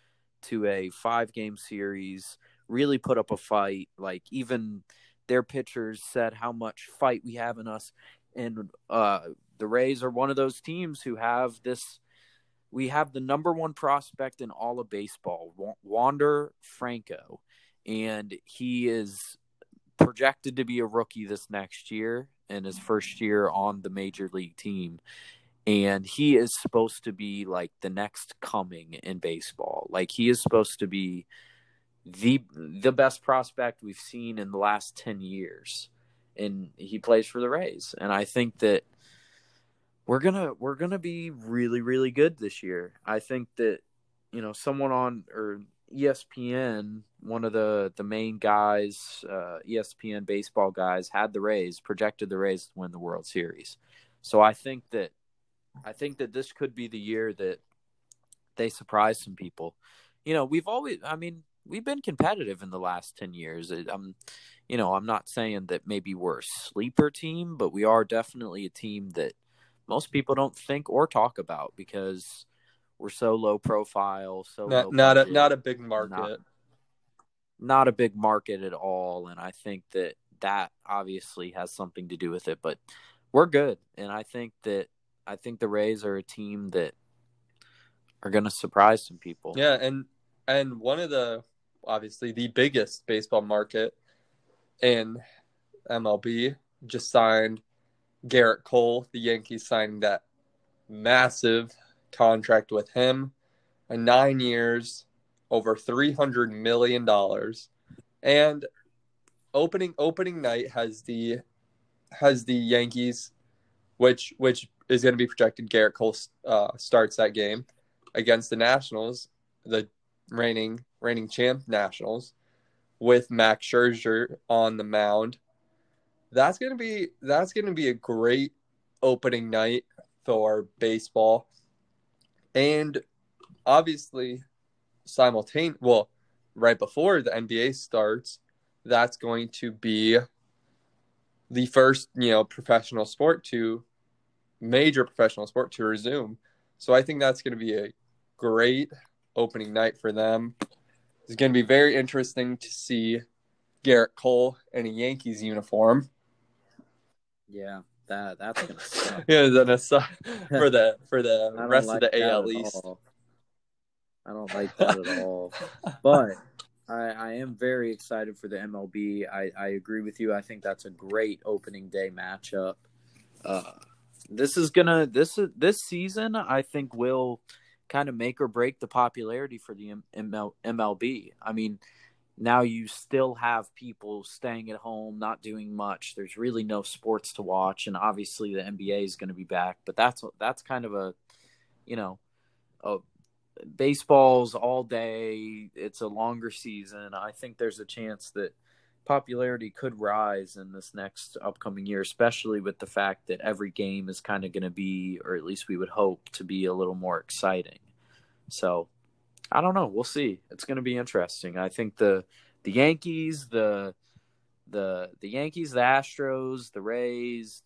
to a 5-game series, really put up a fight. Like even their pitchers said how much fight we have in us. And the Rays are one of those teams who have this. We have the number one prospect in all of baseball, Wander Franco, and he is projected to be a rookie this next year in his first year on the major league team. And he is supposed to be like the next coming in baseball. Like he is supposed to be the best prospect we've seen in the last 10 years. And he plays for the Rays. And I think that we're gonna be really, really good this year. I think that, you know, someone on or ESPN, one of the main guys, ESPN baseball guys, had the Rays, projected the Rays to win the World Series. So I think that this could be the year that they surprise some people. You know, we've been competitive in the last 10 years. I'm not saying that maybe we're a sleeper team, but we are definitely a team that most people don't think or talk about because we're so low profile, not a big market, not a big market at all. And I think that obviously has something to do with it, but we're good. And I think the Rays are a team that are going to surprise some people. Yeah. And one of the biggest baseball market in MLB just signed Gerrit Cole. The Yankees signed that massive contract with him, 9 years, over $300 million. And opening night has the Yankees, which is going to be projected. Gerrit Cole starts that game against the Nationals, the reigning champ Nationals, with Max Scherzer on the mound. That's going to be a great opening night for baseball. And obviously right before the NBA starts, that's going to be the first, major professional sport to resume. So I think that's going to be a great opening night for them. It's going to be very interesting to see Gerrit Cole in a Yankees uniform. Yeah, that's going to suck. Yeah, that's suck for the rest of the AL East. I don't like that at all. But I am very excited for the MLB. I agree with you. I think that's a great opening day matchup. This season, I think, will kind of make or break the popularity for the MLB. I mean, now you still have people staying at home, not doing much. There's really no sports to watch, and obviously the NBA is going to be back. But that's kind of a baseball's all day. It's a longer season. I think there's a chance that popularity could rise in this next upcoming year, especially with the fact that every game is kind of going to be, or at least we would hope to be, a little more exciting. So I don't know. We'll see. It's going to be interesting. I think the Yankees, the Yankees, the Astros, the Rays,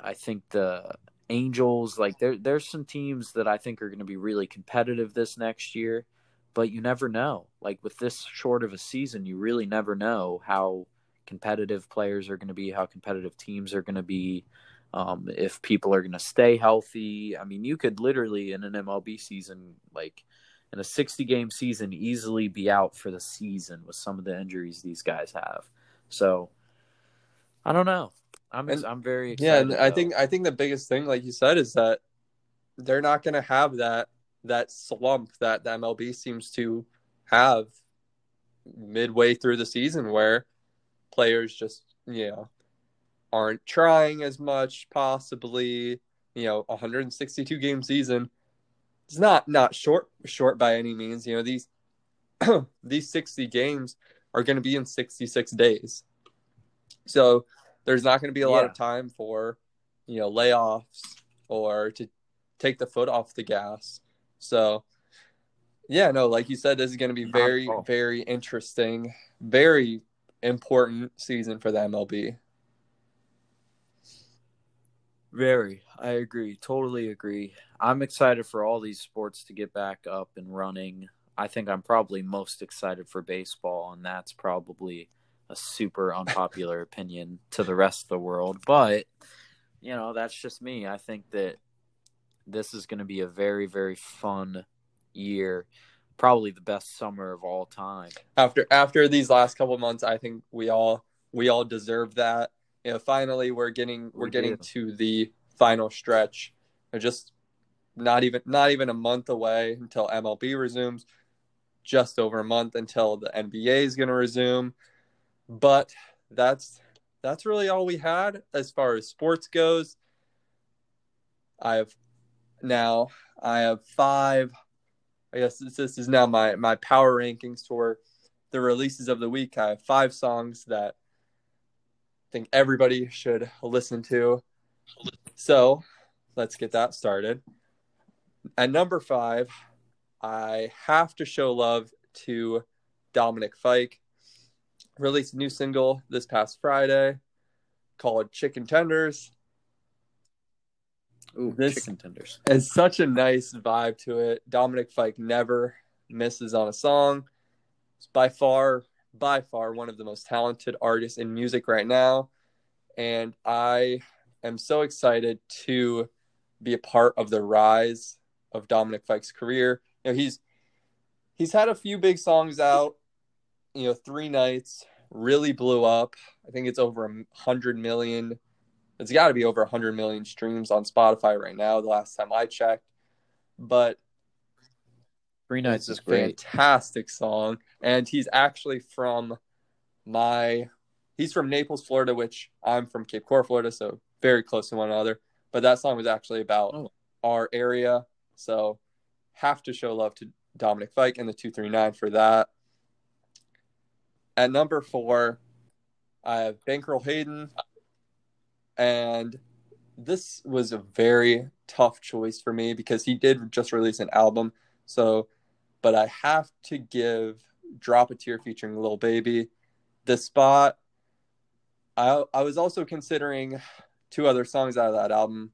I think the Angels, like there's some teams that I think are going to be really competitive this next year, but you never know. Like with this short of a season, you really never know how competitive players are going to be, how competitive teams are going to be, if people are going to stay healthy. I mean, you could literally in an MLB season, like in a 60-game season, easily be out for the season with some of the injuries these guys have. So I don't know. I'm very excited. Yeah, and I think the biggest thing, like you said, is that they're not going to have that slump that the MLB seems to have midway through the season, where players just aren't trying as much. Possibly 162 game season. It's not short by any means. These these 60 games are going to be in 66 days. So there's not going to be a lot of time for, layoffs or to take the foot off the gas. So, like you said, this is going to be very, very interesting, very important season for the MLB. Very. I agree. Totally agree. I'm excited for all these sports to get back up and running. I think I'm probably most excited for baseball, and that's probably a super unpopular opinion to the rest of the world, but that's just me. I think that this is going to be a very, very fun year, probably the best summer of all time. After these last couple of months, I think we all deserve that. Finally we're getting to the final stretch. We're just not even a month away until MLB resumes. Just over a month until the NBA is going to resume. But that's really all we had as far as sports goes. I have five. I guess this is now my power rankings for the releases of the week. I have five songs that I think everybody should listen to. So let's get that started. At number 5, I have to show love to Dominic Fike. Released a new single this past Friday called Chicken Tenders. Ooh, this Chicken Tenders. It's such a nice vibe to it. Dominic Fike never misses on a song. He's by far one of the most talented artists in music right now. And I am so excited to be a part of the rise of Dominic Fike's career. He's had a few big songs out. 3 nights really blew up. I think it's over 100 million. It's got to be over 100 million streams on Spotify right now, the last time I checked. But Free Nights is great. Fantastic song. And he's actually from he's from Naples, Florida, which I'm from Cape Coral, Florida, so very close to one another. But that song was actually about our area. So have to show love to Dominic Fike and the 239 for that. At number 4, I have Bankroll Hayden. And this was a very tough choice for me because he did just release an album. But I have to give Drop a Tear featuring Lil Baby the spot. I was also considering two other songs out of that album.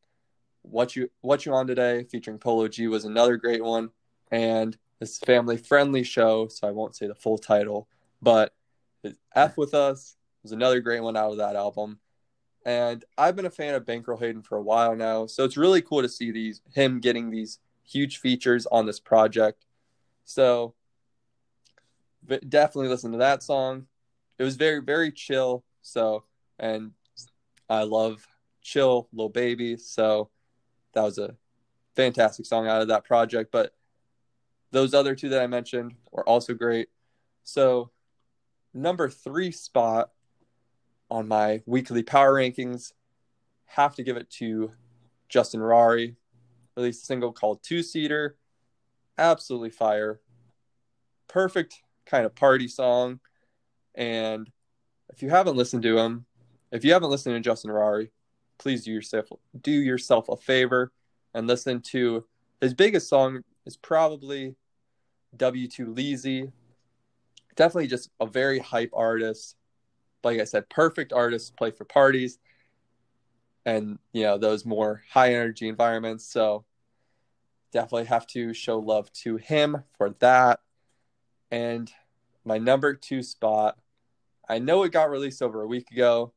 What You On Today featuring Polo G was another great one. And this family-friendly show, so I won't say the full title, but F With Us was another great one out of that album. And I've been a fan of Bankroll Hayden for a while now, so it's really cool to see him getting these huge features on this project. So definitely listen to that song. It was very, very chill. And I love chill Lil Baby. So that was a fantastic song out of that project. But those other two that I mentioned were also great. So number 3 spot on my weekly power rankings, have to give it to Justin Rarri. Released a single called Two Seater. Absolutely fire. Perfect kind of party song. And if you haven't listened to Justin Rarri, please do yourself a favor and listen to his biggest song is probably W2 Leezy. Definitely just a very hype artist. Like I said, perfect artist to play for parties and, those more high energy environments. So definitely have to show love to him for that. And my number 2 spot, I know it got released over a week ago,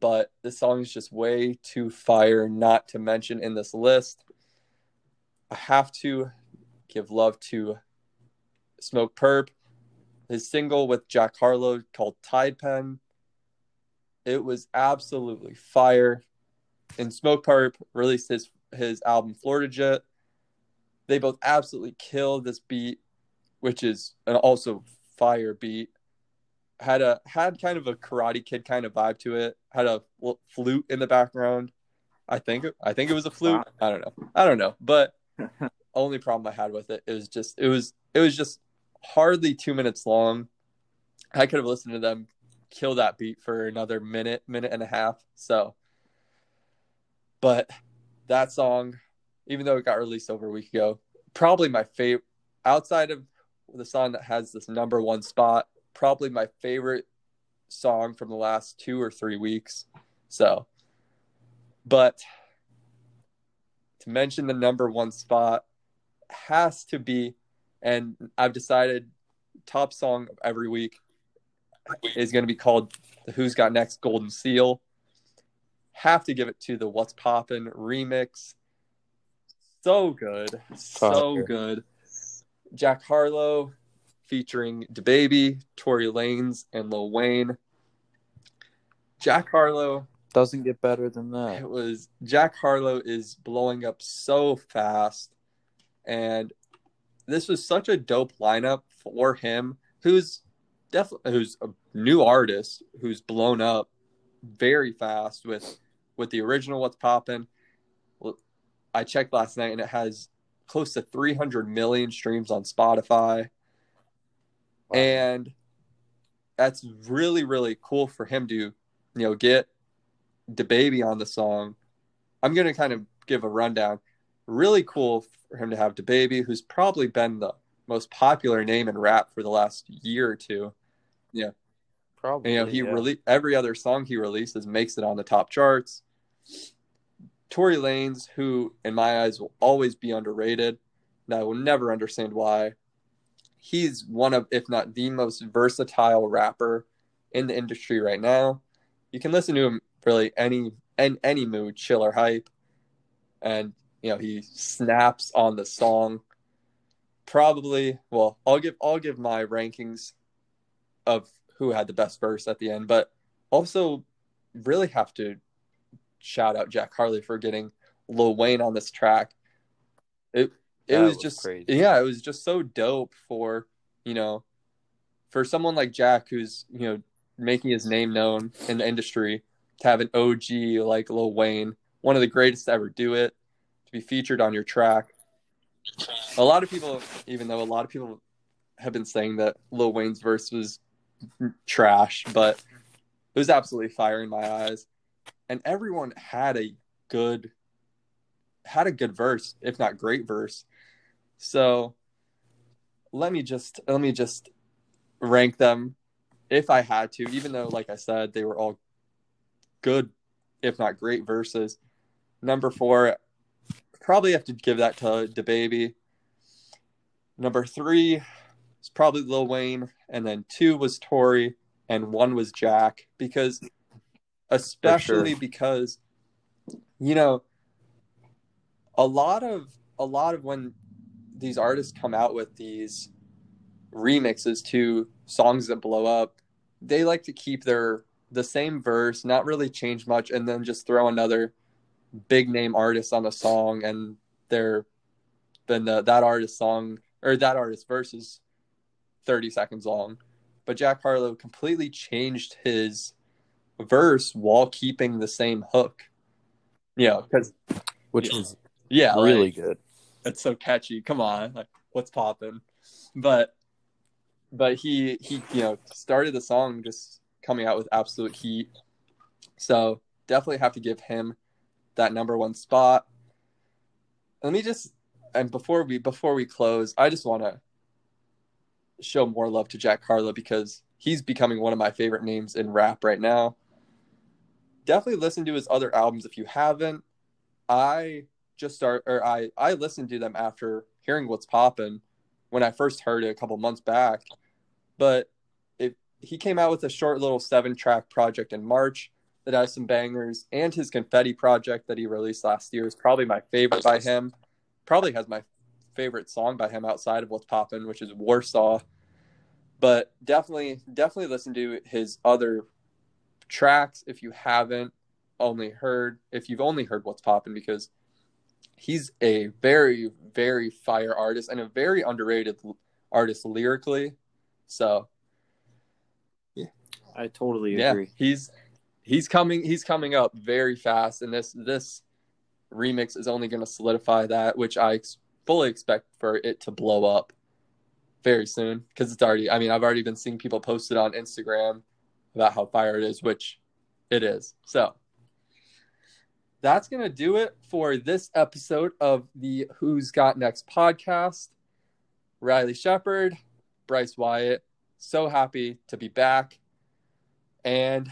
but this song is just way too fire not to mention in this list. I have to give love to Smokepurpp. His single with Jack Harlow called Tide Pen. It was absolutely fire. And Smokepurpp released his album Florida Jet. They both absolutely killed this beat, which is an also fire beat. Had kind of a Karate Kid kind of vibe to it. Had a flute in the background. I think it was a flute. I don't know. But only problem I had with it is it was just hardly 2 minutes long. I could have listened to them kill that beat for another minute and a half. But that song, even though it got released over a week ago, probably my favorite outside of the song that has this number 1 spot, probably my favorite song from the last 2 or 3 weeks. But to mention the number 1 spot has to be, and I've decided top song of every week is going to be called the Who's Got Next Golden Seal. Have to give it to the What's Poppin' remix. So good. Jack Harlow featuring DaBaby, Tory Lanez, and Lil Wayne. Jack Harlow doesn't get better than that. Jack Harlow is blowing up so fast, and this was such a dope lineup for him, who's a new artist who's blown up very fast with the original What's Poppin'. I checked last night and it has close to 300 million streams on Spotify. Wow. And that's really, really cool for him to, get DaBaby on the song. I'm going to kind of give a rundown. Really cool for him to have DaBaby, who's probably been the most popular name in rap for the last year or two. Yeah. Probably. Every other song he releases makes it on the top charts. Tory Lanez, who in my eyes will always be underrated, and I will never understand why. He's one of, if not the most versatile rapper in the industry right now. You can listen to him really any mood, chill or hype. And he snaps on the song. I'll give my rankings of who had the best verse at the end, but also really have to shout out Jack Harlow for getting Lil Wayne on this track. It was just crazy. Yeah, it was just so dope for, you know, for someone like Jack, who's, you know, making his name known in the industry, to have an OG like Lil Wayne, one of the greatest to ever do it, to be featured on your track. A lot of people, even though a lot of people have been saying that Lil Wayne's verse was trash, but it was absolutely fire in my eyes. And everyone had a good verse, if not great verse. So let me just rank them if I had to, even though, like I said, they were all good, if not great verses. Number 4, probably have to give that to DaBaby. Number 3 was probably Lil Wayne, and then 2 was Tory, and 1 was Jack, because you know, a lot of when these artists come out with these remixes to songs that blow up, they like to keep the same verse, not really change much, and then just throw another big name artist on a song, and that artist's song or that artist's verse is 30 seconds long. But Jack Harlow completely changed his verse while keeping the same hook, you know, which was really good. It's so catchy. Come on, like, what's poppin'? But he you know, started the song just coming out with absolute heat. So definitely have to give him that number 1 spot. Before we close, I just want to show more love to Jack Harlow because he's becoming one of my favorite names in rap right now. Definitely listen to his other albums if you haven't. I listened to them after hearing What's Poppin' when I first heard it a couple months back. But he came out with a short little 7-track project in March that has some bangers, and his Confetti project that he released last year is probably my favorite by him. Probably has my favorite song by him outside of What's Poppin', which is Warsaw. But definitely listen to his other tracks if you haven't only heard, if you've only heard What's Poppin', because he's a very, very fire artist and a very underrated artist lyrically. So yeah, I totally agree. He's coming up very fast, and this remix is only going to solidify that, which I fully expect for it to blow up very soon, because it's already, I mean, I've already been seeing people post it on Instagram about how fire it is, which it is. So that's going to do it for this episode of the Who's Got Next podcast. Riley Shepherd, Bryce Wyatt, so happy to be back. And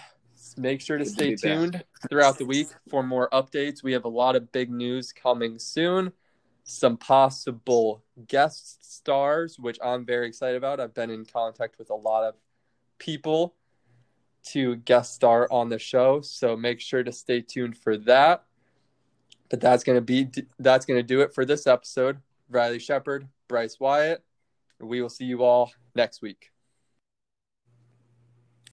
make sure to stay tuned throughout the week for more updates. We have a lot of big news coming soon. Some possible guest stars, which I'm very excited about. I've been in contact with a lot of people to guest star on the show, so make sure to stay tuned for that. But that's going to do it for this episode. Riley Shepherd, Bryce Wyatt. We will see you all next week.